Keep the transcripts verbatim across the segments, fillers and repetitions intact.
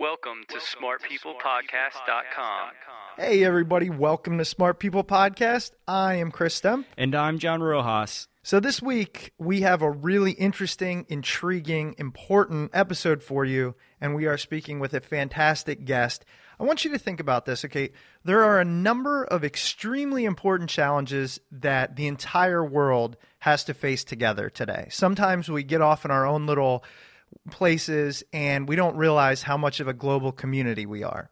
Welcome to smart people podcast dot com. Hey everybody, welcome to Smart People Podcast. I am Chris Stem. And I'm John Rojas. So this week, we have a really interesting, intriguing, important episode for you, and we are speaking with a fantastic guest. I want you to think about this, okay? There are a number of extremely important challenges that the entire world has to face together today. Sometimes we get off in our own little places, and we don't realize how much of a global community we are.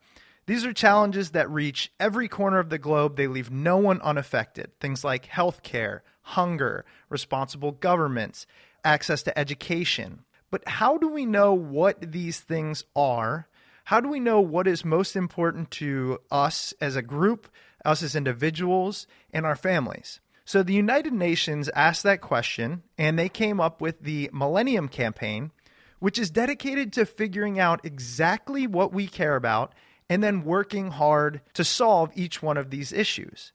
These are challenges that reach every corner of the globe. They leave no one unaffected. Things like healthcare, hunger, responsible governments, access to education. But how do we know what these things are? How do we know what is most important to us as a group, us as individuals, and our families? So the United Nations asked that question, and they came up with the Millennium Campaign, which is dedicated to figuring out exactly what we care about and then working hard to solve each one of these issues.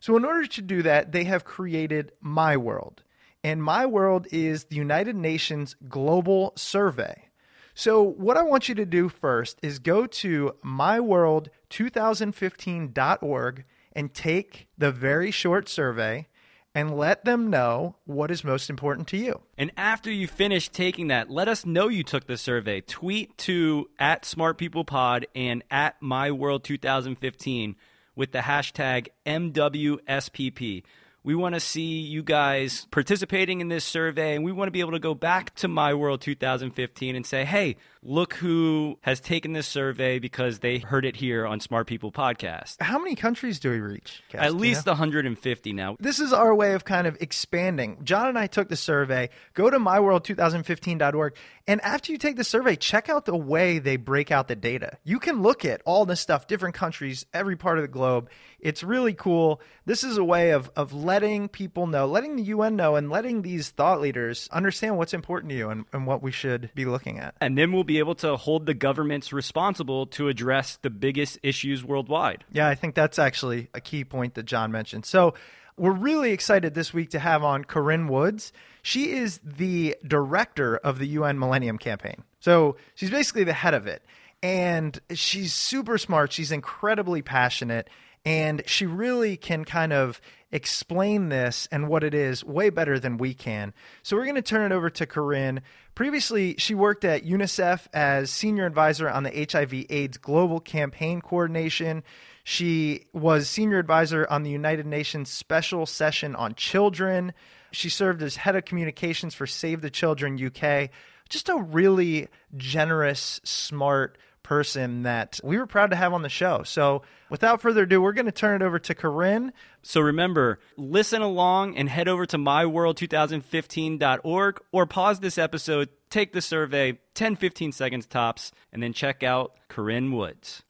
So in order to do that, they have created My World. And My World is the United Nations Global Survey. So what I want you to do first is go to my world twenty fifteen dot org and take the very short survey and let them know what is most important to you. And after you finish taking that, let us know you took the survey. Tweet to at SmartPeoplePod and at my world twenty fifteen with the hashtag M W S P P. We want to see you guys participating in this survey, and we want to be able to go back to My World twenty fifteen and say, hey, look who has taken this survey because they heard it here on Smart People Podcast. How many countries do we reach? Cass, At least you know? one hundred fifty now. This is our way of kind of expanding. John and I took the survey. Go to my world twenty fifteen dot org, and after you take the survey, check out the way they break out the data. You can look at all this stuff, different countries, every part of the globe. It's really cool. This is a way of, of letting people know, letting the U N know, and letting these thought leaders understand what's important to you and, and what we should be looking at. And then we'll be able to hold the governments responsible to address the biggest issues worldwide. Yeah, I think that's actually a key point that John mentioned. So we're really excited this week to have on Corinne Woods. She is the director of the U N Millennium Campaign. So she's basically the head of it. And she's super smart. She's incredibly passionate. And she really can kind of explain this and what it is way better than we can. So we're going to turn it over to Corinne. Previously, she worked at UNICEF as senior advisor on the H I V AIDS Global Campaign Coordination. She was senior advisor on the United Nations Special Session on Children. She served as head of communications for Save the Children U K. Just a really generous, smart person that we were proud to have on the show. So without further ado, we're going to turn it over to Corinne. So remember, listen along and head over to my world twenty fifteen dot org or pause this episode, take the survey, ten, fifteen seconds tops, and then check out Corinne Woods.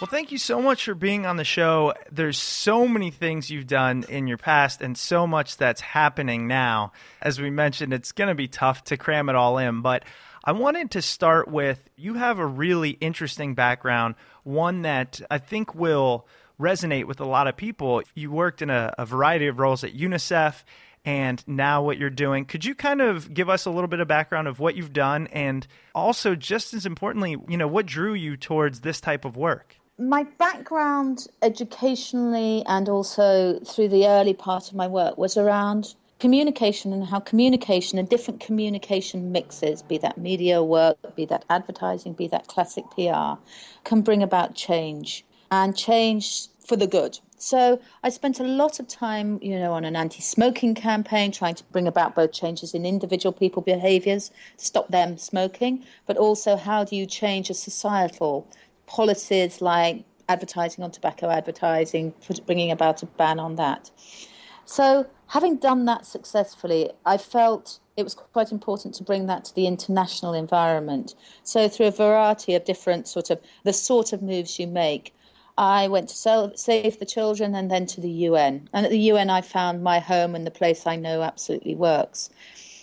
Well, thank you so much for being on the show. There's so many things you've done in your past and so much that's happening now. As we mentioned, it's going to be tough to cram it all in, but I wanted to start with, you have a really interesting background, one that I think will resonate with a lot of people. You worked in a, a variety of roles at UNICEF and now what you're doing. Could you kind of give us a little bit of background of what you've done and also, just as importantly, you know, what drew you towards this type of work? My background educationally and also through the early part of my work was around communication and how communication and different communication mixes, be that media work, be that advertising, be that classic P R, can bring about change and change for the good. So I spent a lot of time, you know, on an anti-smoking campaign, trying to bring about both changes in individual people behaviors, stop them smoking, but also how do you change a societal policies like advertising on tobacco advertising, bringing about a ban on that. So having done that successfully, I felt it was quite important to bring that to the international environment. So through a variety of different sort of, the sort of moves you make, I went to Save the Children and then to the U N. And at the U N, I found my home and the place I know absolutely works.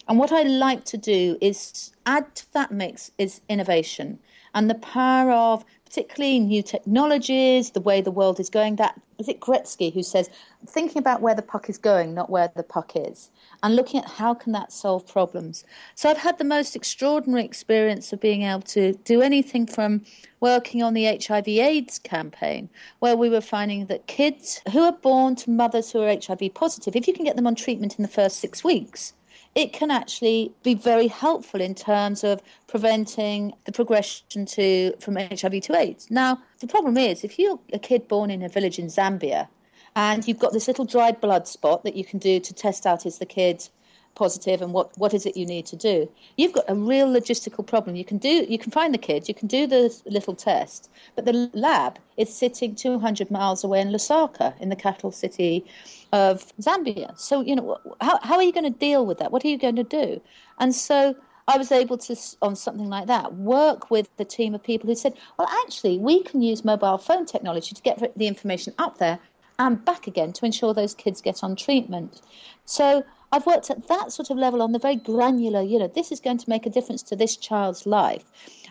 And what I like to do is add to that mix is innovation and the power of particularly new technologies, the way the world is going. That is it Gretzky who says, thinking about where the puck is going, not where the puck is, and looking at how can that solve problems. So I've had the most extraordinary experience of being able to do anything from working on the H I V AIDS campaign, where we were finding that kids who are born to mothers who are H I V positive, if you can get them on treatment in the first six weeks, it can actually be very helpful in terms of preventing the progression to from H I V to AIDS. Now, the problem is, if you're a kid born in a village in Zambia and you've got this little dried blood spot that you can do to test out is the kid positive and what, what is it you need to do, you've got a real logistical problem. You can do, you can find the kid, you can do the little test, but the lab is sitting two hundred miles away in Lusaka, in the capital city of Zambia. So, you know, how, how are you going to deal with that? What are you going to do? And so I was able to, on something like that, work with the team of people who said, well, actually, we can use mobile phone technology to get the information up there and back again to ensure those kids get on treatment. So I've worked at that sort of level on the very granular, you know, this is going to make a difference to this child's life.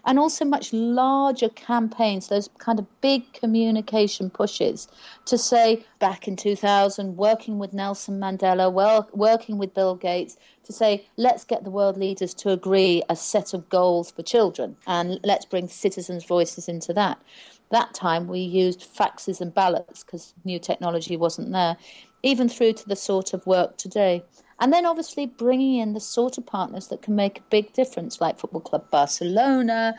And also much larger campaigns, those kind of big communication pushes to say, back in two thousand, working with Nelson Mandela, well, working with Bill Gates, to say, let's get the world leaders to agree a set of goals for children and let's bring citizens' voices into that. That time we used faxes and ballots because new technology wasn't there, even through to the sort of work today. And then obviously bringing in the sort of partners that can make a big difference, like Football Club Barcelona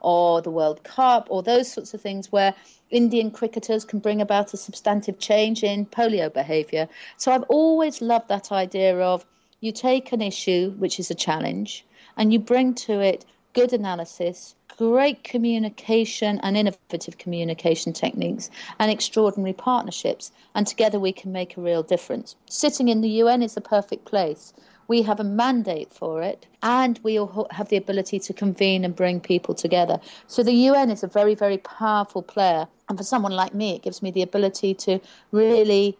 or the World Cup or those sorts of things where Indian cricketers can bring about a substantive change in polio behaviour. So I've always loved that idea of you take an issue, which is a challenge, and you bring to it good analysis, great communication and innovative communication techniques and extraordinary partnerships. And together we can make a real difference. Sitting in the U N is the perfect place. We have a mandate for it and we all have the ability to convene and bring people together. So the U N is a very, very powerful player. And for someone like me, it gives me the ability to really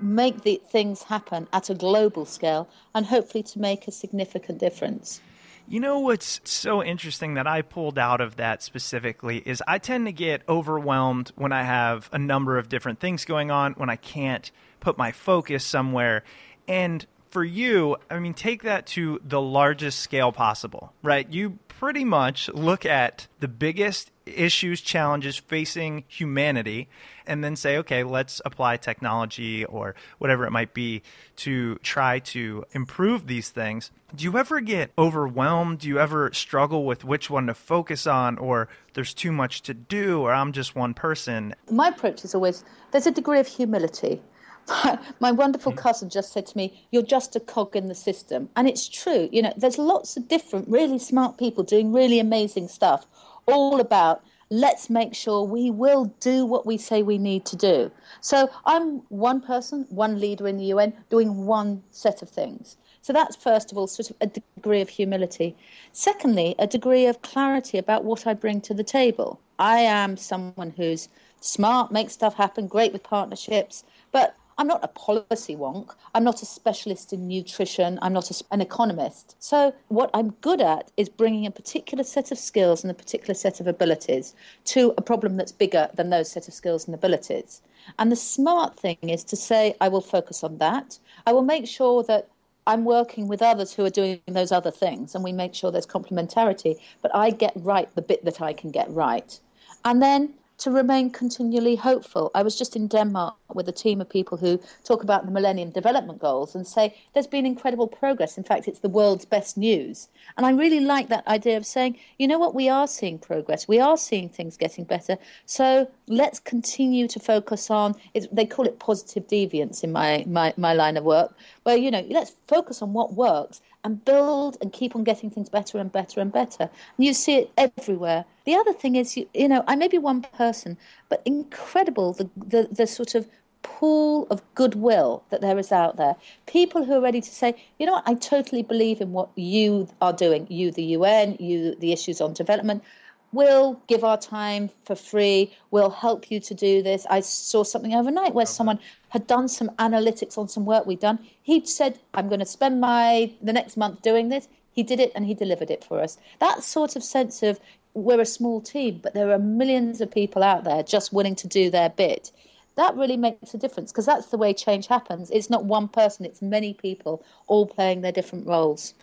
make the things happen at a global scale and hopefully to make a significant difference. You know what's so interesting that I pulled out of that specifically is I tend to get overwhelmed when I have a number of different things going on, when I can't put my focus somewhere. And for you, I mean, take that to the largest scale possible, right? You pretty much look at the biggest issues, challenges facing humanity, and then say, okay, let's apply technology or whatever it might be to try to improve these things. Do you ever get overwhelmed? Do you ever struggle with which one to focus on, or there's too much to do, or I'm just one person? My approach is always, there's a degree of humility. My, my wonderful cousin just said to me, you're just a cog in the system. And it's true. You know, there's lots of different really smart people doing really amazing stuff, all about let's make sure we will do what we say we need to do. So I'm one person, one leader in the U N, doing one set of things. So that's, first of all, sort of a degree of humility. Secondly, a degree of clarity about what I bring to the table. I am someone who's smart, makes stuff happen, great with partnerships, but I'm not a policy wonk. I'm not a specialist in nutrition. I'm not a, an economist. So what I'm good at is bringing a particular set of skills and a particular set of abilities to a problem that's bigger than those set of skills and abilities. And the smart thing is to say, I will focus on that. I will make sure that I'm working with others who are doing those other things, and we make sure there's complementarity, but I get right the bit that I can get right. And then to remain continually hopeful. I was just in Denmark with a team of people who talk about the Millennium Development Goals and say there's been incredible progress. In fact, it's the world's best news. And I really like that idea of saying, you know what, we are seeing progress. We are seeing things getting better. So let's continue to focus on, it's, they call it positive deviance in my, my, my line of work, where, you know, let's focus on what works and build and keep on getting things better and better and better. And you see it everywhere. The other thing is, you, you know, I may be one person, but incredible the, the, the sort of pool of goodwill that there is out there. People who are ready to say, you know what, I totally believe in what you are doing, you, the U N, you, the issues on development. We'll give our time for free. We'll help you to do this. I saw something overnight where someone had done some analytics on some work we'd done. He said, I'm going to spend my the next month doing this. He did it and he delivered it for us. That sort of sense of we're a small team, but there are millions of people out there just willing to do their bit. That really makes a difference because that's the way change happens. It's not one person. It's many people all playing their different roles.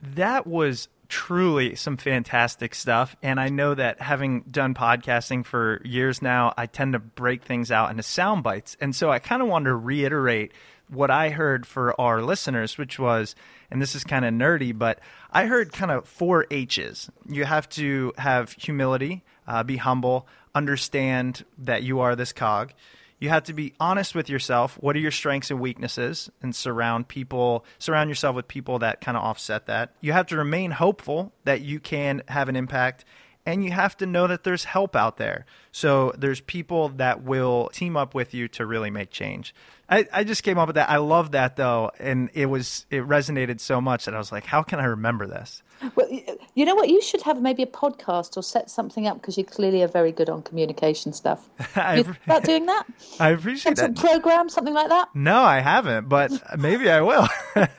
That was truly some fantastic stuff. And I know that having done podcasting for years now, I tend to break things out into sound bites. And so I kind of wanted to reiterate what I heard for our listeners, which was, and this is kind of nerdy, but I heard kind of four H's. You have to have humility, uh, be humble, understand that you are this cog. You have to be honest with yourself. What are your strengths and weaknesses? And surround people, surround yourself with people that kind of offset that. You have to remain hopeful that you can have an impact. And you have to know that there's help out there. So there's people that will team up with you to really make change. I, I just came up with that. I love that, though. And it was it resonated so much that I was like, how can I remember this? Well, you know what? You should have maybe a podcast or set something up because you clearly are very good on communication stuff. You thought about doing that? I appreciate that. Some program, something like that? No, I haven't, but maybe I will.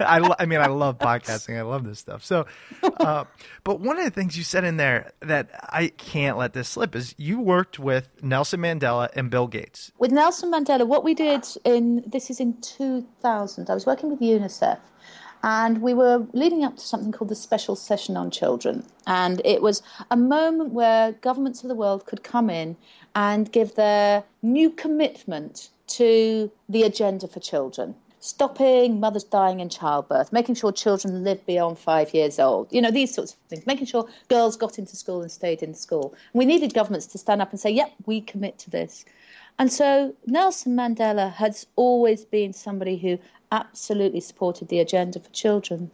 I, lo- I mean, I love podcasting. I love this stuff. So, uh, but one of the things you said in there that I can't let this slip is you worked with Nelson Mandela and Bill Gates. With Nelson Mandela, what we did in, this is in two thousand, I was working with UNICEF. And we were leading up to something called the Special Session on Children. And it was a moment where governments of the world could come in and give their new commitment to the agenda for children. Stopping mothers dying in childbirth, making sure children live beyond five years old, you know, these sorts of things, making sure girls got into school and stayed in school. And we needed governments to stand up and say, yep, we commit to this. And so Nelson Mandela has always been somebody who absolutely supported the agenda for children.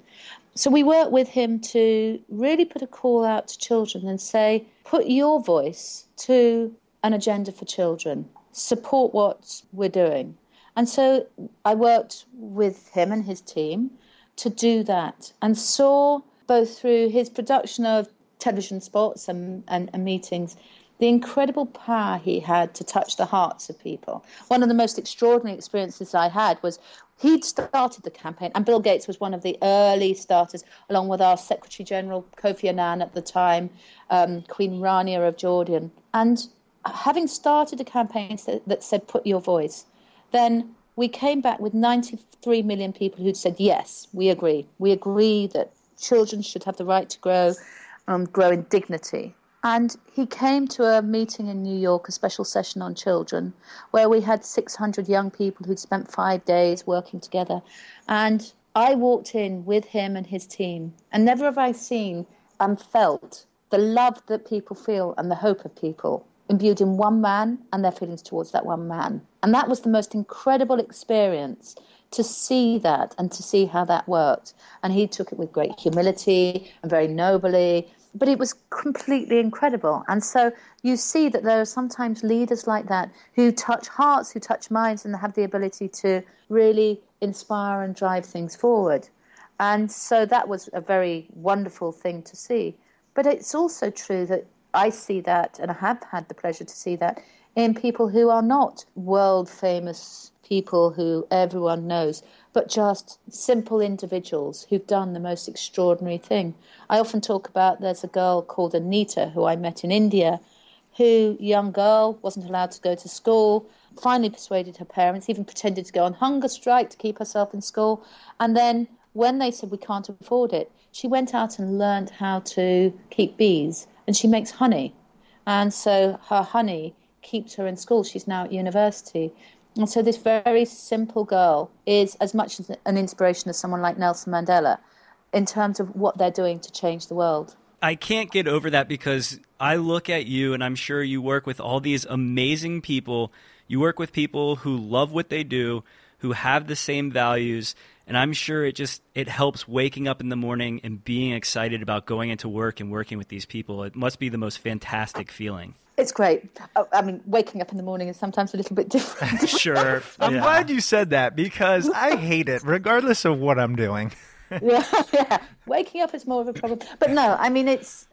So we worked with him to really put a call out to children and say, put your voice to an agenda for children. Support what we're doing. And so I worked with him and his team to do that and saw both through his production of television spots and, and, and meetings the incredible power he had to touch the hearts of people. One of the most extraordinary experiences I had was he'd started the campaign, and Bill Gates was one of the early starters, along with our Secretary General Kofi Annan at the time, um, Queen Rania of Jordan. And having started a campaign that said, put your voice, then we came back with ninety-three million people who'd said, yes, we agree. We agree that children should have the right to grow, um, grow in dignity. And he came to a meeting in New York, a special session on children, where we had six hundred young people who'd spent five days working together. And I walked in with him and his team, and never have I seen and felt the love that people feel and the hope of people imbued in one man and their feelings towards that one man. And that was the most incredible experience, to see that and to see how that worked. And he took it with great humility and very nobly, but it was completely incredible. And so you see that there are sometimes leaders like that who touch hearts, who touch minds, and have the ability to really inspire and drive things forward. And so that was a very wonderful thing to see. But it's also true that I see that, and I have had the pleasure to see that, in people who are not world-famous people who everyone knows, but just simple individuals who've done the most extraordinary thing. I often talk about, there's a girl called Anita who I met in India, who, young girl, wasn't allowed to go to school, finally persuaded her parents, even pretended to go on hunger strike to keep herself in school, and then when they said we can't afford it, she went out and learned how to keep bees, and she makes honey. And so her honey keeps her in school. She's now at university. And so this very simple girl is as much an inspiration as someone like Nelson Mandela in terms of what they're doing to change the world. I can't get over that, because I look at you, and I'm sure you work with all these amazing people. You work with people who love what they do, who have the same values, and I'm sure it just it helps waking up in the morning and being excited about going into work and working with these people. It must be the most fantastic feeling. It's great. I mean, waking up in the morning is sometimes a little bit different. Sure. I'm yeah. glad you said that, because I hate it, regardless of what I'm doing. yeah, yeah. Waking up is more of a problem. But no, I mean, it's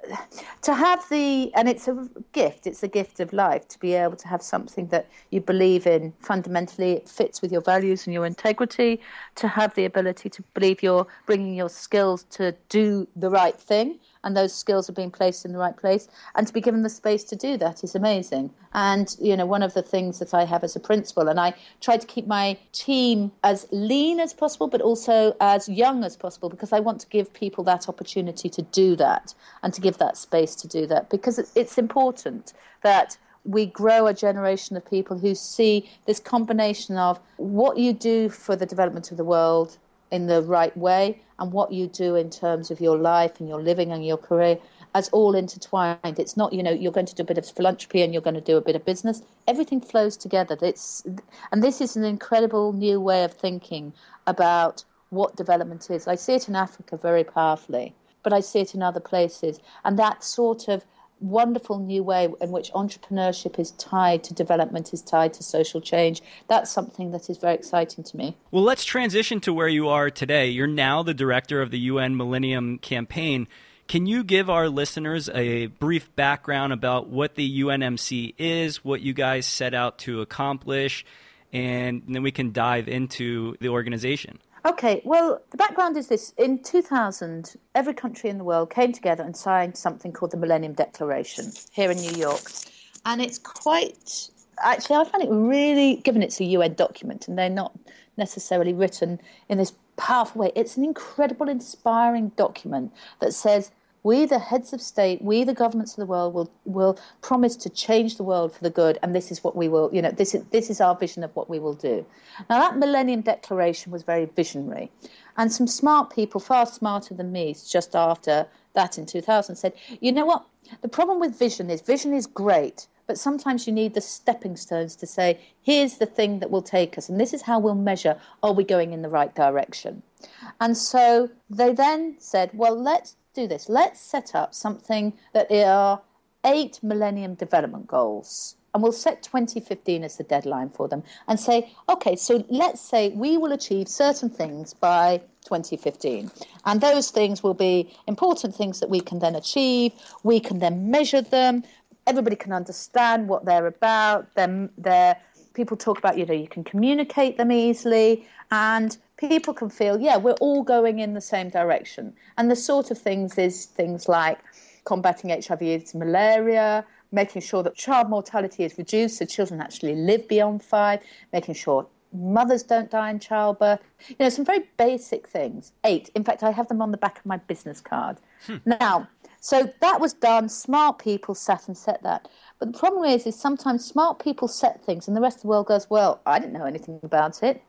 to have the, and it's a gift, it's a gift of life to be able to have something that you believe in fundamentally. It fits with your values and your integrity, to have the ability to believe you're bringing your skills to do the right thing, and those skills are being placed in the right place, and to be given the space to do that is amazing. And, you know, one of the things that I have as a principal, and I try to keep my team as lean as possible, but also as young as possible, because I want to give people that opportunity to do that and to give that space to do that, because it's important that we grow a generation of people who see this combination of what you do for the development of the world in the right way, and what you do in terms of your life and your living and your career as all intertwined. It's not, you know, you're going to do a bit of philanthropy and you're going to do a bit of business. Everything flows together. It's, and this is an incredible new way of thinking about what development is. I see it in Africa very powerfully, but I see it in other places. And that sort of wonderful new way in which entrepreneurship is tied to development, is tied to social change. That's something that is very exciting to me. Well, let's transition to where you are today. You're now the director of the U N Millennium Campaign. Can you give our listeners a brief background about what the U N M C is, what you guys set out to accomplish, and then we can dive into the organization? Okay, well, the background is this. In two thousand, every country in the world came together and signed something called the Millennium Declaration here in New York. And it's quite, actually, I find it really, given it's a U N document and they're not necessarily written in this powerful way, it's an incredible, inspiring document that says, we, the heads of state, we, the governments of the world, will will promise to change the world for the good, and this is what we will, you know, this is, this is our vision of what we will do. Now, that Millennium Declaration was very visionary, and some smart people, far smarter than me, just after that in two thousand, said, you know what, the problem with vision is, vision is great, but sometimes you need the stepping stones to say, here's the thing that will take us, and this is how we'll measure, are we going in the right direction? And so they then said, well, let's do this. Let's set up something that there are eight Millennium Development Goals, and we'll set twenty fifteen as the deadline for them, and say, okay, so let's say we will achieve certain things by twenty fifteen, and those things will be important things that we can then achieve, we can then measure them, everybody can understand what they're about, them, their people talk about, you know, you can communicate them easily, and people can feel, yeah, we're all going in the same direction. And the sort of things is things like combating H I V AIDS, malaria, making sure that child mortality is reduced so children actually live beyond five, making sure mothers don't die in childbirth. You know, some very basic things. Eight. In fact, I have them on the back of my business card. Hmm. Now, so that was done. Smart people sat and set that. But the problem is, is sometimes smart people set things and the rest of the world goes, well, I didn't know anything about it.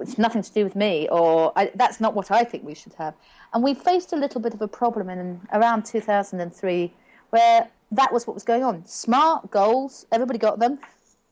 It's nothing to do with me, or I, that's not what I think we should have. And we faced a little bit of a problem in around two thousand three where that was what was going on. Smart goals, everybody got them.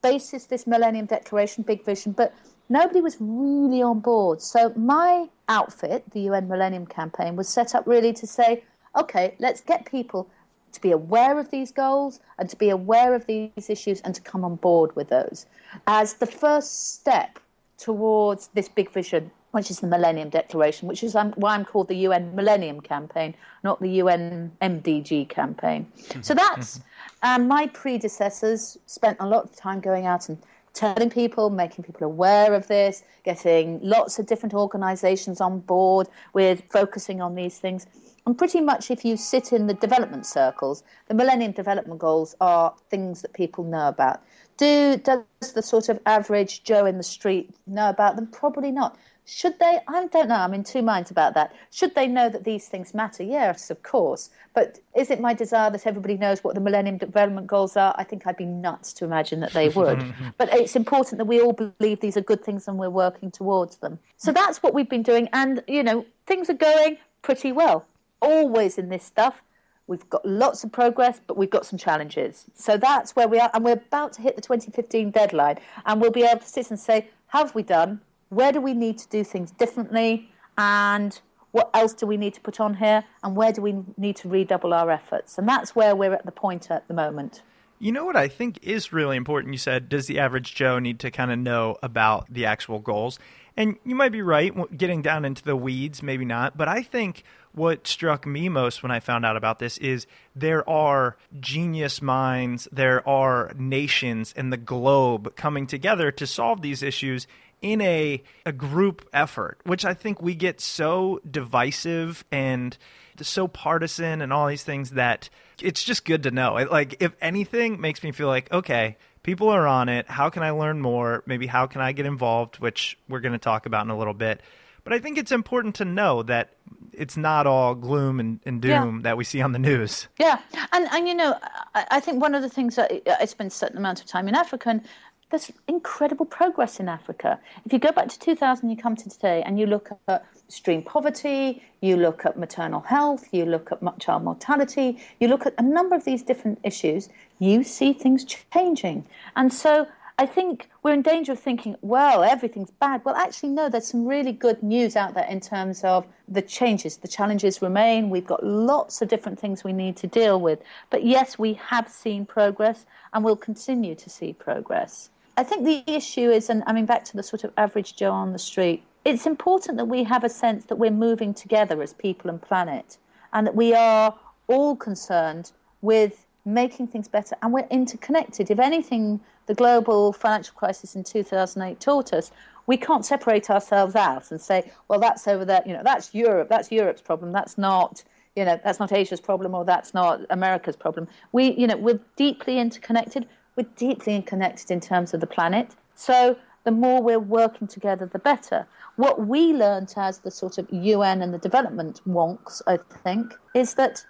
Basis this Millennium Declaration, big vision, but nobody was really on board. So my outfit, the U N Millennium Campaign, was set up really to say, okay, let's get people to be aware of these goals and to be aware of these issues and to come on board with those as the first step towards this big vision, which is the Millennium Declaration, which is why I'm called the U N Millennium Campaign, not the U N M D G Campaign. So that's um, my predecessors spent a lot of time going out and telling people, making people aware of this, getting lots of different organisations on board with focusing on these things. And pretty much if you sit in the development circles, the Millennium Development Goals are things that people know about. Do does the sort of average Joe in the street know about them? Probably not. Should they? I don't know. I'm in two minds about that. Should they know that these things matter? Yes, of course. But is it my desire that everybody knows what the Millennium Development Goals are? I think I'd be nuts to imagine that they would. But it's important that we all believe these are good things and we're working towards them. So that's what we've been doing. And, you know, things are going pretty well. Always in this stuff, we've got lots of progress, but we've got some challenges. So that's where we are, and we're about to hit the twenty fifteen deadline, and we'll be able to sit and say, how have we done? Where do we need to do things differently? And what else do we need to put on here? And where do we need to redouble our efforts? And that's where we're at the point at the moment. You know what I think is really important? You said, does the average Joe need to kind of know about the actual goals? And you might be right, getting down into the weeds, maybe not. But I think what struck me most when I found out about this is there are genius minds, there are nations and the globe coming together to solve these issues in a, a group effort, which I think we get so divisive and so partisan and all these things that it's just good to know. Like, if anything, makes me feel like, okay, people are on it. How can I learn more? Maybe how can I get involved, which we're going to talk about in a little bit. But I think it's important to know that it's not all gloom and, and doom yeah. that we see on the news. Yeah. And, and you know, I, I think one of the things that I spent a certain amount of time in Africa, and there's incredible progress in Africa. If you go back to two thousand, you come to today and you look at extreme poverty, you look at maternal health, you look at child mortality, you look at a number of these different issues, you see things changing. And so I think we're in danger of thinking, well, everything's bad. Well, actually, no, there's some really good news out there in terms of the changes. The challenges remain. We've got lots of different things we need to deal with. But yes, we have seen progress and we'll continue to see progress. I think the issue is, and I mean, back to the sort of average Joe on the street, it's important that we have a sense that we're moving together as people and planet and that we are all concerned with making things better and we're interconnected. If anything, the global financial crisis in two thousand eight taught us, we can't separate ourselves out and say, well, that's over there, you know, that's Europe, that's Europe's problem, that's not, you know, that's not Asia's problem or that's not America's problem. We, you know, we're deeply interconnected. We're deeply connected in terms of the planet. So the more we're working together, the better. What we learned as the sort of U N and the development wonks, I think, is that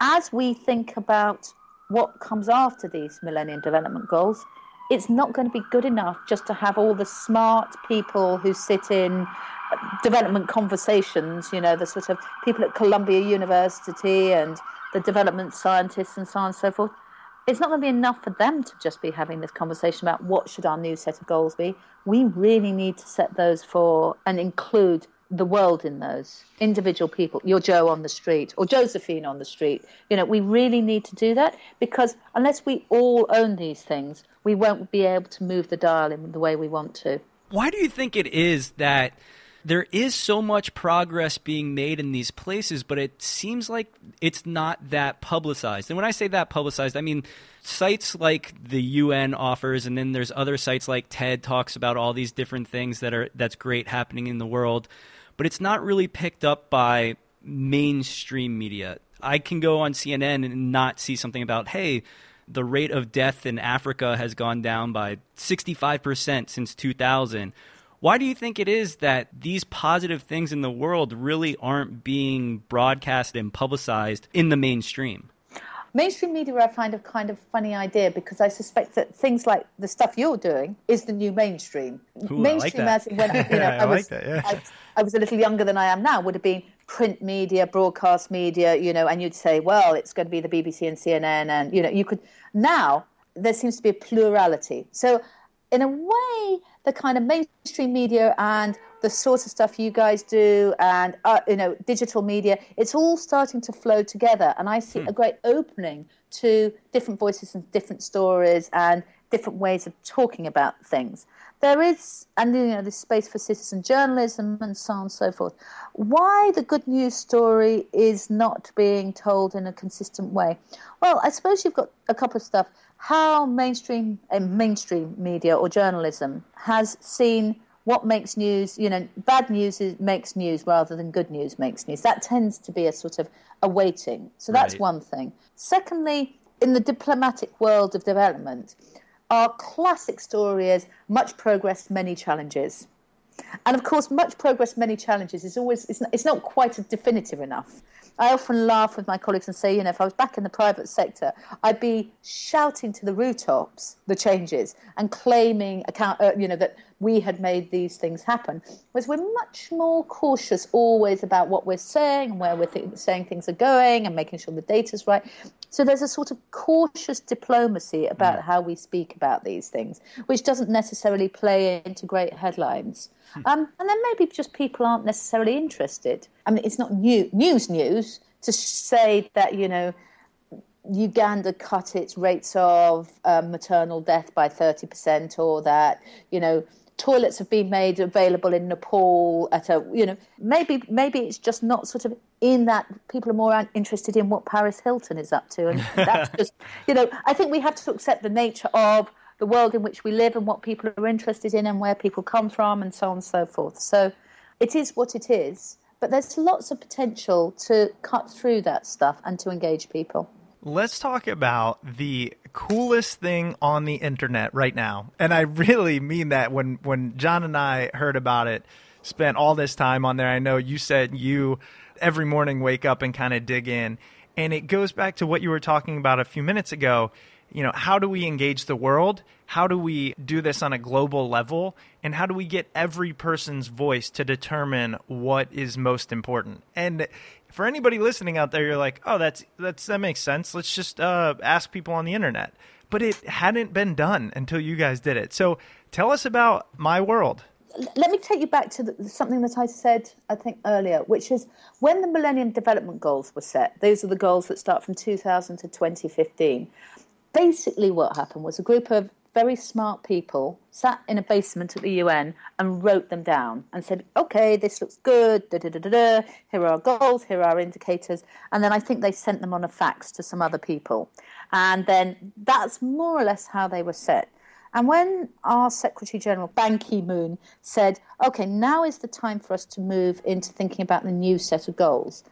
as we think about what comes after these Millennium Development Goals, it's not going to be good enough just to have all the smart people who sit in development conversations, you know, the sort of people at Columbia University and the development scientists and so on and so forth. It's not going to be enough for them to just be having this conversation about what should our new set of goals be. We really need to set those for and include the world in those, individual people, your Joe on the street or Josephine on the street. You know, we really need to do that because unless we all own these things, we won't be able to move the dial in the way we want to. Why do you think it is that there is so much progress being made in these places, but it seems like it's not that publicized? And when I say that publicized, I mean sites like the U N offers, and then there's other sites like TED Talks about all these different things that are that's great happening in the world, but it's not really picked up by mainstream media. I can go on C N N and not see something about, hey, the rate of death in Africa has gone down by sixty-five percent since two thousand. Why do you think it is that these positive things in the world really aren't being broadcast and publicized in the mainstream? Mainstream media, I find a kind of funny idea because I suspect that things like the stuff you're doing is the new mainstream. Ooh, mainstream, I like that. As when I, you know, I, I, like was, that, yeah. I, I was a little younger than I am now, would have been print media, broadcast media, you know, and you'd say, well, it's going to be the B B C and C N N, and, you know, you could. Now there seems to be a plurality. So in a way, the kind of mainstream media and the sort of stuff you guys do and, uh, you know, digital media, it's all starting to flow together. And I see hmm. a great opening to different voices and different stories and different ways of talking about things. There is, and you know, there's space for citizen journalism and so on and so forth. Why the good news story is not being told in a consistent way? Well, I suppose you've got a couple of stuff. How mainstream uh, mainstream media or journalism has seen what makes news, you know, bad news is, makes news rather than good news makes news. That tends to be a sort of a weighting. So that's right. One thing. Secondly, in the diplomatic world of development, our classic story is much progress, many challenges. And of course, much progress, many challenges is always, it's not, it's not quite definitive enough. I often laugh with my colleagues and say, you know, if I was back in the private sector, I'd be shouting to the rooftops the changes and claiming, account, uh, you know, that we had made these things happen. Whereas we're much more cautious always about what we're saying and where we're th- saying things are going and making sure the data's right. So there's a sort of cautious diplomacy about mm. how we speak about these things, which doesn't necessarily play into great headlines. Um, and then maybe just people aren't necessarily interested. I mean, it's not new, news news to say that, you know, Uganda cut its rates of um, maternal death by thirty percent, or that, you know, toilets have been made available in Nepal at a, you know, maybe maybe it's just not sort of in that. People are more interested in what Paris Hilton is up to. And that's just, you know, I think we have to accept the nature of the world in which we live and what people are interested in and where people come from and so on and so forth. So it is what it is, but there's lots of potential to cut through that stuff and to engage people. Let's talk about the coolest thing on the internet right now. And I really mean that. When, when John and I heard about it, spent all this time on there. I know you said you every morning wake up and kind of dig in. And it goes back to what you were talking about a few minutes ago. You know, how do we engage the world? How do we do this on a global level? And how do we get every person's voice to determine what is most important? And for anybody listening out there, you're like, oh, that's, that's that makes sense. Let's just uh, ask people on the internet. But it hadn't been done until you guys did it. So tell us about My World. Let me take you back to the, something that I said, I think, earlier, which is when the Millennium Development Goals were set, those are the goals that start from two thousand to twenty fifteen. Basically what happened was a group of very smart people sat in a basement at the U N and wrote them down and said, okay, this looks good, da, da, da, da, da. Here are our goals, here are our indicators. And then I think they sent them on a fax to some other people. And then that's more or less how they were set. And when our Secretary General, Ban Ki-moon, said, okay, now is the time for us to move into thinking about the new set of goals,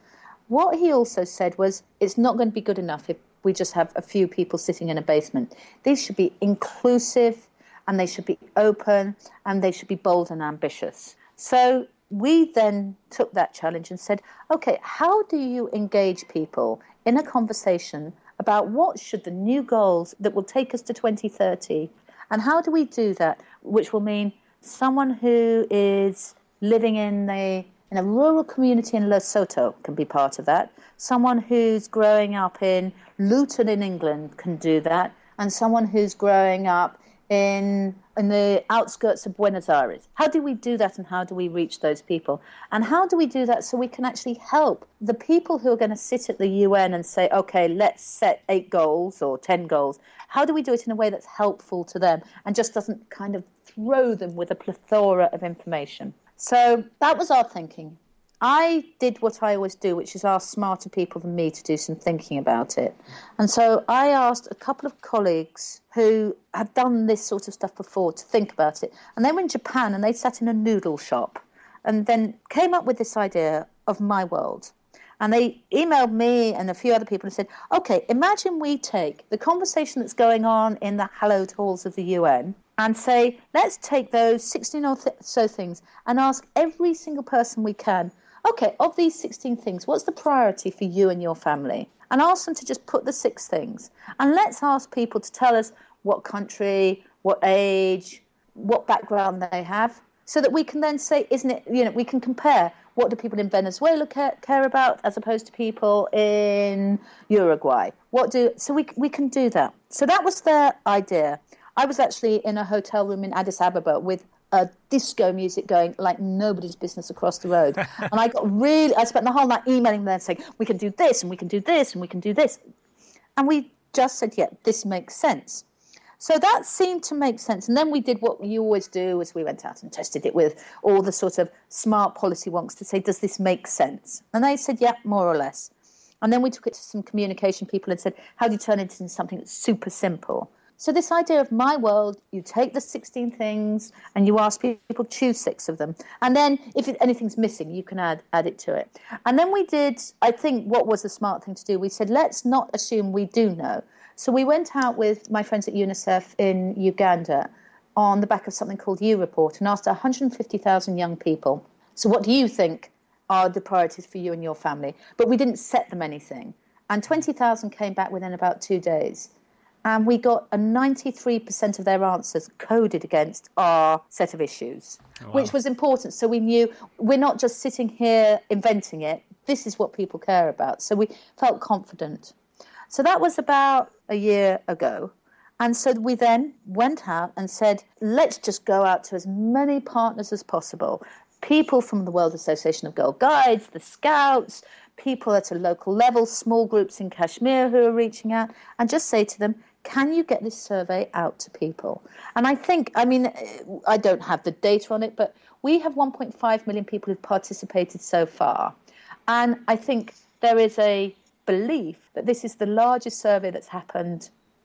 what he also said was, it's not going to be good enough if we just have a few people sitting in a basement. These should be inclusive and they should be open and they should be bold and ambitious. So we then took that challenge and said, okay, how do you engage people in a conversation about what should the new goals that will take us to twenty thirty? And how do we do that? Which will mean someone who is living in the in a rural community in Lesotho can be part of that. Someone who's growing up in Luton in England can do that. And someone who's growing up in in the outskirts of Buenos Aires. How do we do that and how do we reach those people? And how do we do that so we can actually help the people who are going to sit at the U N and say, okay, let's set eight goals or ten goals. How do we do it in a way that's helpful to them and just doesn't kind of throw them with a plethora of information? So that was our thinking. I did what I always do, which is ask smarter people than me to do some thinking about it. And so I asked a couple of colleagues who have done this sort of stuff before to think about it. And they were in Japan and they sat in a noodle shop and then came up with this idea of My World. And they emailed me and a few other people and said, OK, imagine we take the conversation that's going on in the hallowed halls of the U N and say, let's take those sixteen or th- so things and ask every single person we can, okay, of these sixteen things, what's the priority for you and your family? And ask them to just put the six things. And let's ask people to tell us what country, what age, what background they have, so that we can then say, isn't it, you know, we can compare. What do people in Venezuela care, care about as opposed to people in Uruguay? What do so we we can do that. So that was their idea. I was actually in a hotel room in Addis Ababa with Uh, disco music going like nobody's business across the road. And I got really, I spent the whole night emailing them saying, we can do this and we can do this and we can do this. And we just said, yeah, this makes sense. So that seemed to make sense. And then we did what you always do is we went out and tested it with all the sort of smart policy wonks to say, does this make sense? And they said, yeah, more or less. And then we took it to some communication people and said, how do you turn it into something that's super simple? So this idea of My World, you take the sixteen things and you ask people, choose six of them. And then if anything's missing, you can add add it to it. And then we did, I think, what was the smart thing to do? We said, let's not assume we do know. So we went out with my friends at UNICEF in Uganda on the back of something called U Report and asked one hundred fifty thousand young people, so what do you think are the priorities for you and your family? But we didn't set them anything. And twenty thousand came back within about two days. And we got a ninety-three percent of their answers coded against our set of issues, oh, wow. which was important. So we knew we're not just sitting here inventing it. This is what people care about. So we felt confident. So that was about a year ago. And so we then went out and said, let's just go out to as many partners as possible. People from the World Association of Girl Guides, the Scouts, people at a local level, small groups in Kashmir who are reaching out, and just say to them, can you get this survey out to people? And I think, I mean, I don't have the data on it, but we have one point five million people who've participated so far. And I think there is a belief that this is the largest survey that's happened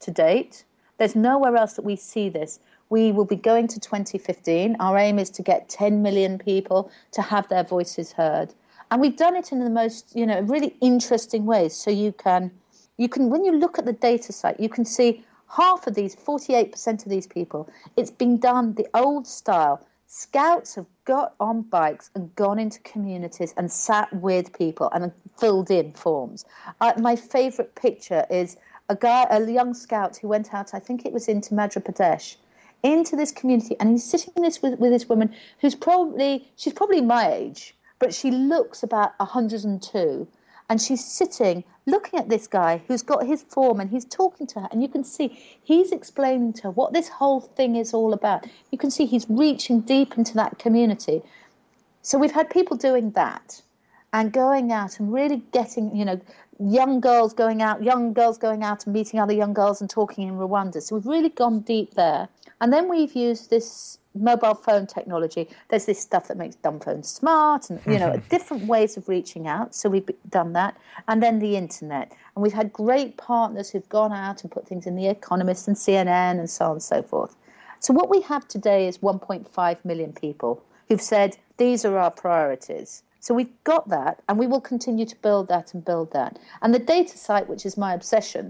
to date. There's nowhere else that we see this. We will be going to twenty fifteen. Our aim is to get ten million people to have their voices heard. And we've done it in the most, you know, really interesting ways. So you can... You can, when you look at the data site, you can see half of these, forty-eight percent of these people, it's been done the old style. Scouts have got on bikes and gone into communities and sat with people and filled in forms. Uh, my favourite picture is a guy, a young scout who went out, I think it was into Madhya Pradesh, into this community, and he's sitting this with, with this woman who's probably, she's probably my age, but she looks about one hundred and two. And she's sitting, looking at this guy who's got his form and he's talking to her. And you can see he's explaining to her what this whole thing is all about. You can see he's reaching deep into that community. So we've had people doing that and going out and really getting, you know, young girls going out, young girls going out and meeting other young girls and talking in Rwanda. So we've really gone deep there. And then we've used this mobile phone technology. There's this stuff that makes dumb phones smart and, you know, different ways of reaching out. So we've done that. And then the internet. And we've had great partners who've gone out and put things in The Economist and C N N and so on and so forth. So what we have today is one point five million people who've said, these are our priorities. So we've got that and we will continue to build that and build that. And the data site, which is my obsession,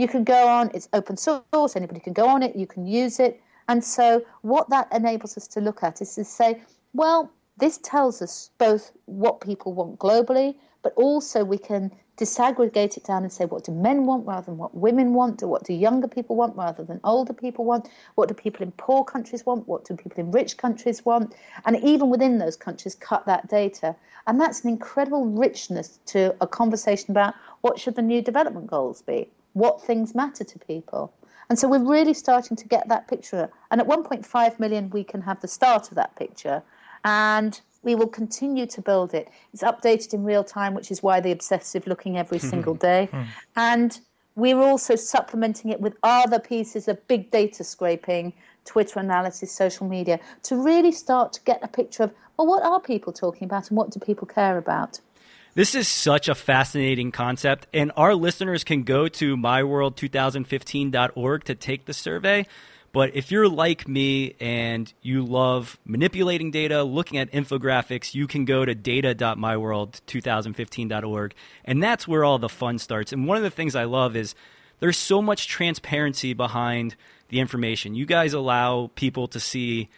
you can go on, it's open source, anybody can go on it, you can use it. And so what that enables us to look at is to say, well, this tells us both what people want globally, but also we can disaggregate it down and say, what do men want rather than what women want? Or what do younger people want rather than older people want? What do people in poor countries want? What do people in rich countries want? And even within those countries, cut that data. And that's an incredible richness to a conversation about what should the new development goals be? What things matter to people? And so we're really starting to get that picture. And at one point five million, we can have the start of that picture. And we will continue to build it. It's updated in real time, which is why the obsessive looking every single day. And we're also supplementing it with other pieces of big data scraping, Twitter analysis, social media, to really start to get a picture of, well, what are people talking about and what do people care about? This is such a fascinating concept, and our listeners can go to my world twenty fifteen dot org to take the survey. But if you're like me and you love manipulating data, looking at infographics, you can go to data dot my world twenty fifteen dot org, and that's where all the fun starts. And one of the things I love is there's so much transparency behind the information. You guys allow people to see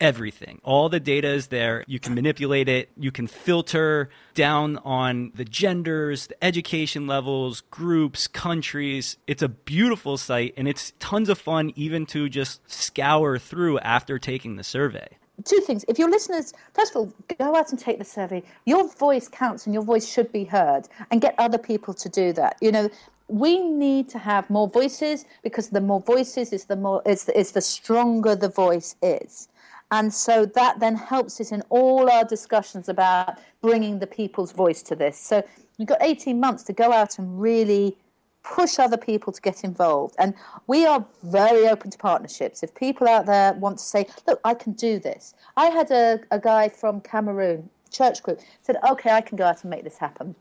everything. All the data is there. You can manipulate it. You can filter down on the genders, the education levels, groups, countries. It's a beautiful site, and it's tons of fun even to just scour through after taking the survey. two things. If your listeners, first of all, go out and take the survey. Your voice counts and your voice should be heard, and get other people to do that. You know, we need to have more voices, because the more voices is the more is the, is the stronger the voice is. And so that then helps us in all our discussions about bringing the people's voice to this. So we've got eighteen months to go out and really push other people to get involved. And we are very open to partnerships. If people out there want to say, look, I can do this. I had a, a guy from Cameroon, church group, said, OK, I can go out and make this happen.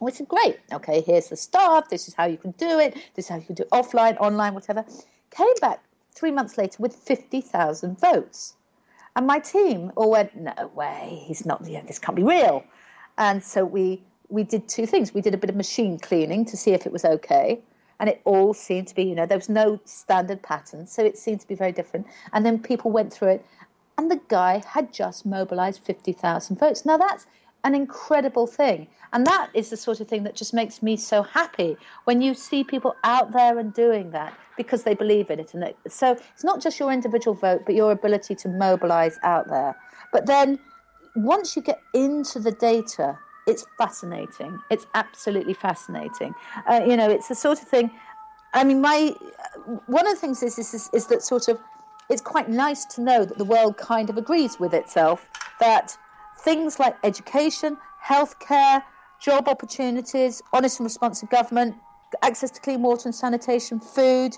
We said, great. OK, here's the staff. This is how you can do it. This is how you can do it offline, online, whatever. Came back three months later with fifty thousand votes. And my team all went, no way, he's not, you know, this can't be real. And so we we did two things. We did a bit of machine cleaning to see if it was okay. And it all seemed to be, you know, there was no standard pattern. So it seemed to be very different. And then people went through it. And the guy had just mobilized fifty thousand votes. Now, that's an incredible thing. And that is the sort of thing that just makes me so happy when you see people out there and doing that, because they believe in it. And so it's not just your individual vote, but your ability to mobilize out there. But then once you get into the data, it's fascinating. It's absolutely fascinating. Uh, you know, it's the sort of thing, I mean, my one of the things is, is, is that sort of, it's quite nice to know that the world kind of agrees with itself, that things like education, healthcare, job opportunities, honest and responsive government, access to clean water and sanitation, food,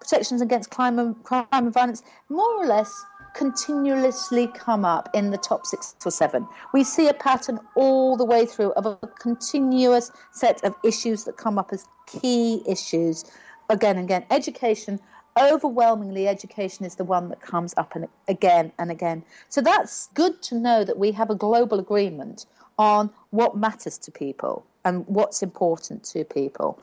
protections against crime and, crime and violence, more or less continuously come up in the top six or seven. We see a pattern all the way through of a continuous set of issues that come up as key issues. Again and again, education, overwhelmingly education is the one that comes up and again and again. So that's good to know that we have a global agreement on what matters to people and what's important to people.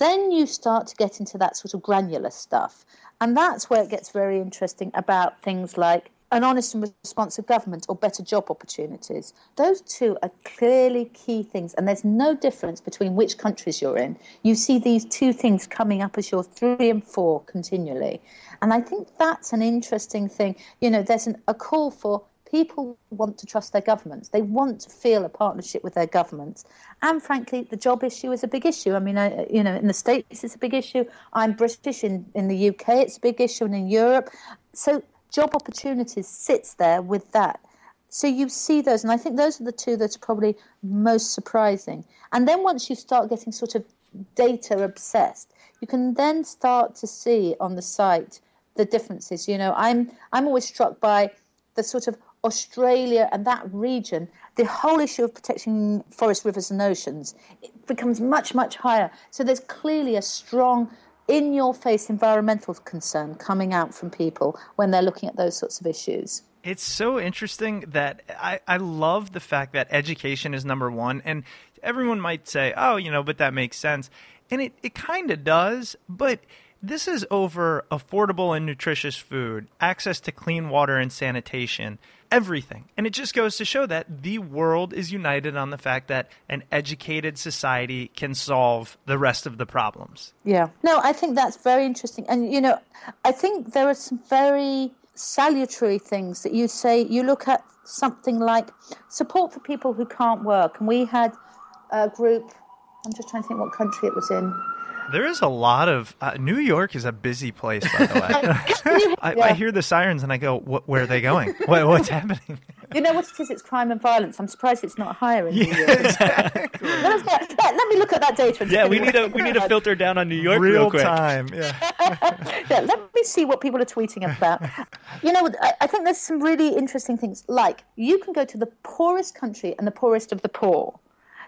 Then you start to get into that sort of granular stuff. And that's where it gets very interesting about things like an honest and responsive government or better job opportunities. Those two are clearly key things. And there's no difference between which countries you're in. You see these two things coming up as your three and four continually. And I think that's an interesting thing. You know, there's an, a call for people want to trust their governments. They want to feel a partnership with their governments. And frankly, the job issue is a big issue. I mean, I, you know, in the States, it's a big issue. I'm British. In, in the U K, it's a big issue. And in Europe. So job opportunities sits there with that. So you see those. And I think those are the two that are probably most surprising. And then once you start getting sort of data obsessed, you can then start to see on the site the differences. You know, I'm I'm always struck by the sort of Australia and that region, the whole issue of protecting forests, rivers and oceans, it becomes much, much higher. So there's clearly a strong in-your-face environmental concern coming out from people when they're looking at those sorts of issues. It's so interesting that I, I love the fact that education is number one. And everyone might say, oh, you know, but that makes sense. And it, it kind of does, but this is over affordable and nutritious food, access to clean water and sanitation, everything. And it just goes to show that the world is united on the fact that an educated society can solve the rest of the problems. Yeah. No, I think that's very interesting. And, you know, I think there are some very salutary things that you say. You look at something like support for people who can't work. And we had a group, I'm just trying to think what country it was in. There is a lot of uh, – New York is a busy place, by the way. I, yeah. I hear the sirens and I go, what, where are they going? What, what's happening? You know what it is? It's crime and violence. I'm surprised it's not higher in New York. Yeah, exactly. let, let, let me look at that data. And yeah, we need, a, we need to filter down on New York real, real quick. Time. Yeah. Yeah, let me see what people are tweeting about. You know, I, I think there's some really interesting things. Like, you can go to the poorest country and the poorest of the poor.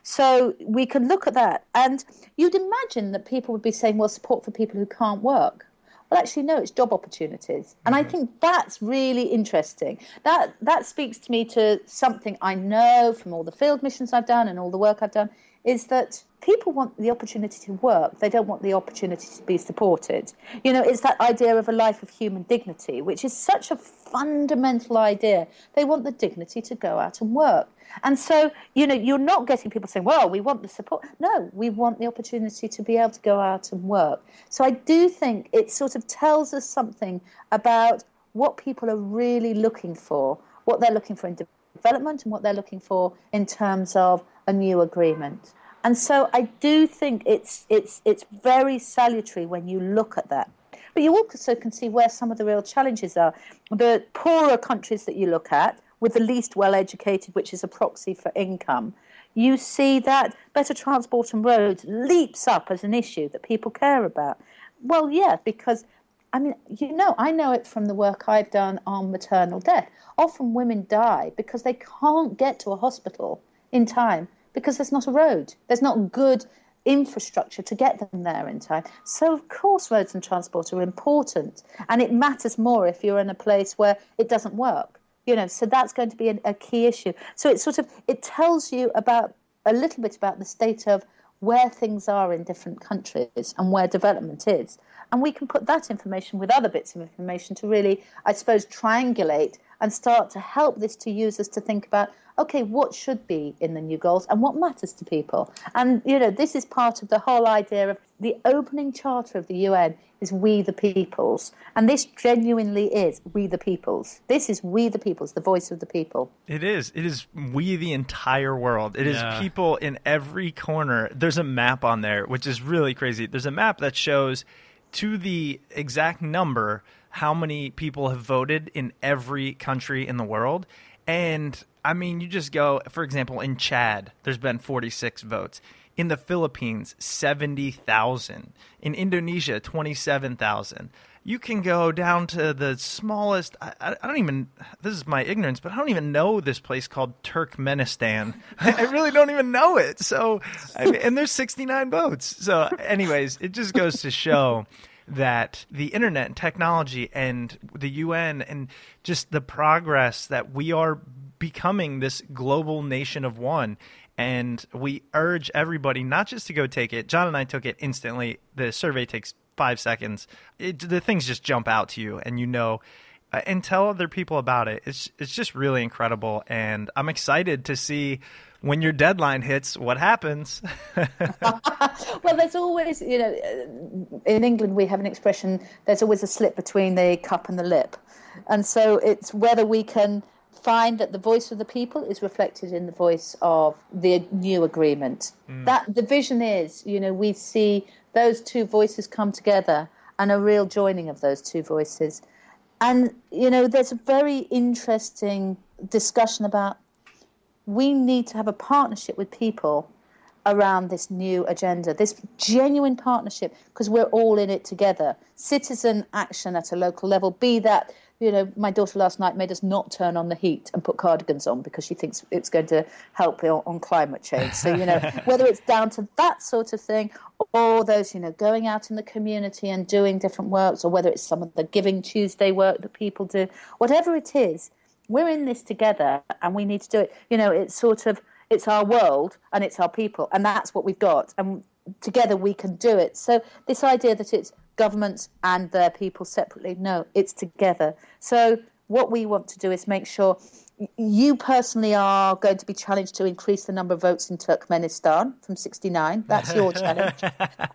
So we can look at that. And you'd imagine that people would be saying, well, support for people who can't work. Well, actually, no, it's job opportunities. And mm-hmm. I think that's really interesting. That that speaks to me to something I know from all the field missions I've done and all the work I've done, is that people want the opportunity to work. They don't want the opportunity to be supported. You know, it's that idea of a life of human dignity, which is such a fundamental idea. They want the dignity to go out and work. And so, you know, you're not getting people saying, well, we want the support. No, we want the opportunity to be able to go out and work. So I do think it sort of tells us something about what people are really looking for what they're looking for in development and what they're looking for in terms of a new agreement. And so I do think it's it's it's very salutary when you look at that. But you also can see where some of the real challenges are. The poorer countries that you look at, with the least well-educated, which is a proxy for income, you see that better transport and roads leaps up as an issue that people care about. Well, yeah, because, I mean, you know, I know it from the work I've done on maternal death. Often women die because they can't get to a hospital in time because there's not a road. There's not good infrastructure to get them there in time. So, of course, roads and transport are important, and it matters more if you're in a place where it doesn't work. You know, so that's going to be an, a key issue. So it sort of, it tells you about a little bit about the state of where things are in different countries and where development is. And we can put that information with other bits of information to really, I suppose, triangulate and start to help this to users to think about, okay, what should be in the new goals and what matters to people. And, you know, this is part of the whole idea of the opening charter of the U N is we the peoples. And this genuinely is we the peoples. This is we the peoples, the voice of the people. It is. It is we the entire world. It yeah. is people in every corner. There's a map on there, which is really crazy. There's a map that shows to the exact number how many people have voted in every country in the world. And, I mean, you just go, for example, in Chad, there's been forty-six votes. In the Philippines, seventy thousand. In Indonesia, twenty-seven thousand. You can go down to the smallest, I, I don't even, this is my ignorance, but I don't even know this place called Turkmenistan. I, I really don't even know it. So, I mean, and there's sixty-nine votes. So anyways, it just goes to show that the internet and technology and the U N and just the progress that we are becoming this global nation of one. And we urge everybody not just to go take it. John and I took it instantly. The survey takes five seconds. It, the things just jump out to you and you know, uh, and tell other people about it. It's, it's just really incredible. And I'm excited to see when your deadline hits, what happens? Well, there's always, you know, in England we have an expression, there's always a slip between the cup and the lip. And so it's whether we can find that the voice of the people is reflected in the voice of the new agreement. Mm. That the vision is, you know, we see those two voices come together and a real joining of those two voices. And, you know, there's a very interesting discussion about we need to have a partnership with people around this new agenda, this genuine partnership, because we're all in it together. Citizen action at a local level, be that, you know, my daughter last night made us not turn on the heat and put cardigans on because she thinks it's going to help on climate change. So, you know, whether it's down to that sort of thing or those, you know, going out in the community and doing different works or whether it's some of the Giving Tuesday work that people do, whatever it is, we're in this together and we need to do it. You know, it's sort of, it's our world and it's our people and that's what we've got and together we can do it. So this idea that it's governments and their people separately. No, it's together. So what we want to do is make sure you personally are going to be challenged to increase the number of votes in Turkmenistan from sixty-nine. That's your challenge.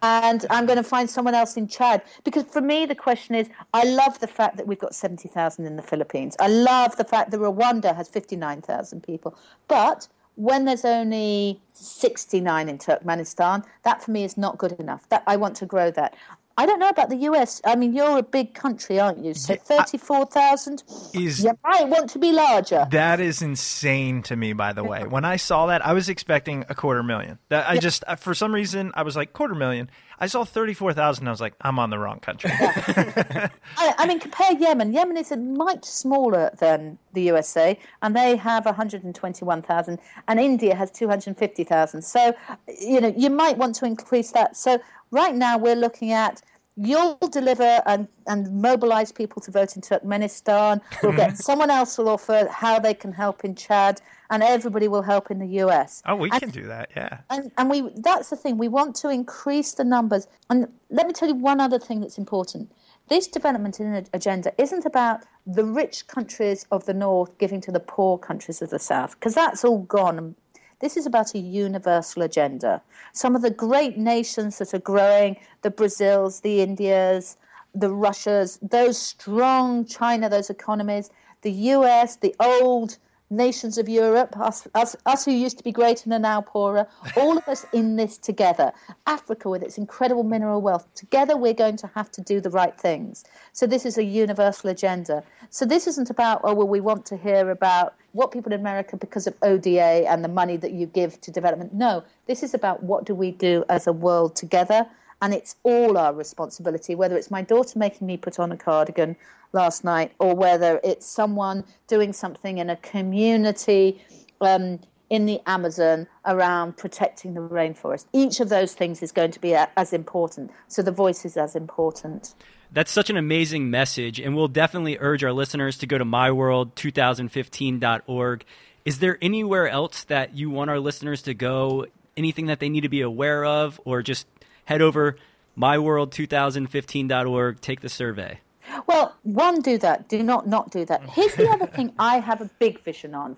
And I'm going to find someone else in Chad. Because for me, the question is, I love the fact that we've got seventy thousand in the Philippines. I love the fact that Rwanda has fifty-nine thousand people. But when there's only sixty-nine in Turkmenistan, that for me is not good enough. That I want to grow that. I don't know about the U S. I mean, you're a big country, aren't you? So thirty-four thousand, you might want to be larger. That is insane to me, by the way. When I saw that, I was expecting a quarter million. That I yeah. just, for some reason, I was like, quarter million. I saw thirty-four thousand. I was like, I'm on the wrong country. Yeah. I, I mean, compare Yemen. Yemen is much smaller than the U S A, and they have one hundred twenty-one thousand, and India has two hundred fifty thousand. So, you know, you might want to increase that. So right now we're looking at you'll deliver and, and mobilize people to vote in Turkmenistan. We'll get someone else will offer how they can help in Chad, and everybody will help in the U S. Oh, we and, can do that, yeah. And and we that's the thing. We want to increase the numbers. And let me tell you one other thing that's important. This development agenda isn't about the rich countries of the North giving to the poor countries of the South, because that's all gone. This is about a universal agenda. Some of the great nations that are growing, the Brazils, the Indias, the Russias, those strong China, those economies, the U S, the old nations of Europe, us, us, us who used to be greater and are now poorer, all of us in this together. Africa with its incredible mineral wealth, together we're going to have to do the right things. So this is a universal agenda. So this isn't about, oh, well, we want to hear about what people in America because of O D A and the money that you give to development. No, this is about what do we do as a world together, and it's all our responsibility, whether it's my daughter making me put on a cardigan last night, or whether it's someone doing something in a community um, in the Amazon around protecting the rainforest. Each of those things is going to be as important. So the voice is as important. That's such an amazing message, and we'll definitely urge our listeners to go to my world twenty fifteen dot org. Is there anywhere else that you want our listeners to go, anything that they need to be aware of, or just head over my world twenty fifteen dot org, take the survey? Well, one, do that. Do not not do that. Here's the other thing I have a big vision on,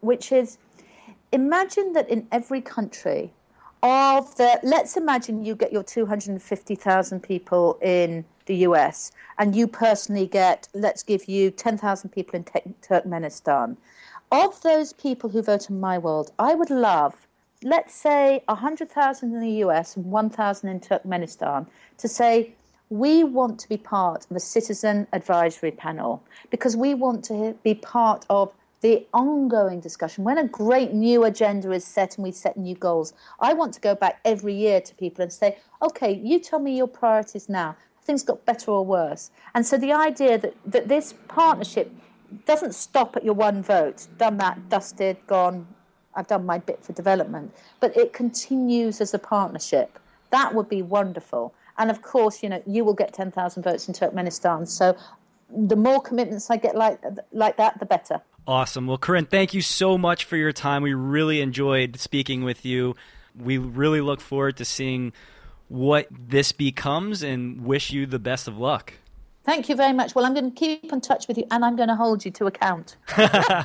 which is imagine that in every country of the, let's imagine you get your two hundred fifty thousand people in the U S and you personally get, let's give you ten thousand people in Te- Turkmenistan. Of those people who vote in My World, I would love, let's say one hundred thousand in the U S and one thousand in Turkmenistan, to say, we want to be part of a citizen advisory panel because we want to be part of the ongoing discussion. When a great new agenda is set and we set new goals, I want to go back every year to people and say, okay, you tell me your priorities now. Things got better or worse. And so the idea that, that this partnership doesn't stop at your one vote, done that, dusted, gone, I've done my bit for development, but it continues as a partnership. That would be wonderful. And of course, you know, you will get ten thousand votes in Turkmenistan. So the more commitments I get like like that, the better. Awesome. Well, Corinne, thank you so much for your time. We really enjoyed speaking with you. We really look forward to seeing what this becomes and wish you the best of luck. Thank you very much. Well, I'm going to keep in touch with you, and I'm going to hold you to account.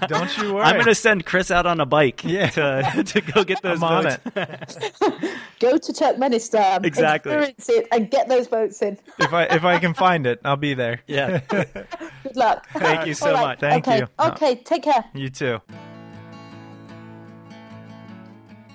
Don't you worry. I'm going to send Chris out on a bike yeah. to, to go get those I'm votes. On it. Go to Turkmenistan, exactly. Experience it, and get those votes in. if I if I can find it, I'll be there. Yeah. Good luck. Thank you so right. much. Thank okay. you. Okay, take care. You too.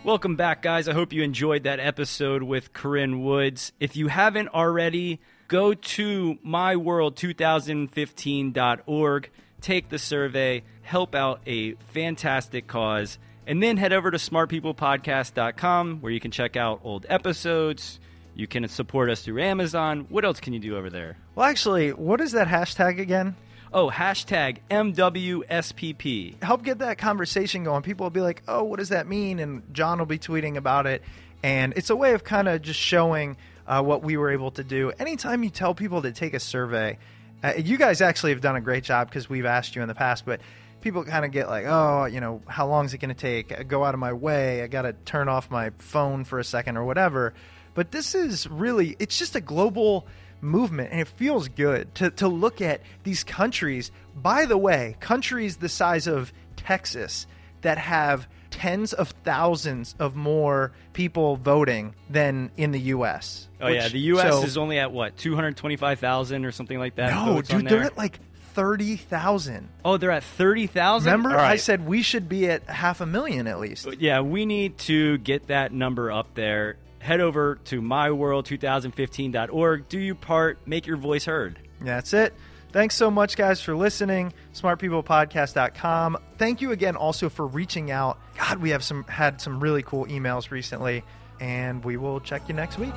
Welcome back, guys. I hope you enjoyed that episode with Corinne Woods. If you haven't already, go to my world twenty fifteen dot org, take the survey, help out a fantastic cause, and then head over to smart people podcast dot com where you can check out old episodes. You can support us through Amazon. What else can you do over there? Well, actually, what is that hashtag again? Oh, hashtag M W S P P. Help get that conversation going. People will be like, oh, what does that mean? And John will be tweeting about it. And it's a way of kind of just showing uh, what we were able to do. Anytime you tell people to take a survey, uh, you guys actually have done a great job because we've asked you in the past, but people kind of get like, oh, you know, how long is it going to take? I go out of my way. I got to turn off my phone for a second or whatever. But this is really, it's just a global movement, and it feels good to, to look at these countries, by the way, countries the size of Texas that have tens of thousands of more people voting than in the U S. Oh, which, yeah. The U S so, is only at, what, two hundred twenty-five thousand or something like that? No, dude, they're at like thirty thousand. Oh, they're at thirty thousand? Remember, right. I said we should be at half a million at least. Yeah, we need to get that number up there. Head over to my world twenty fifteen dot org. Do your part. Make your voice heard. That's it. Thanks so much, guys, for listening. smart people podcast dot com. Thank you again also for reaching out. God, we have some had some really cool emails recently, and we will check you next week.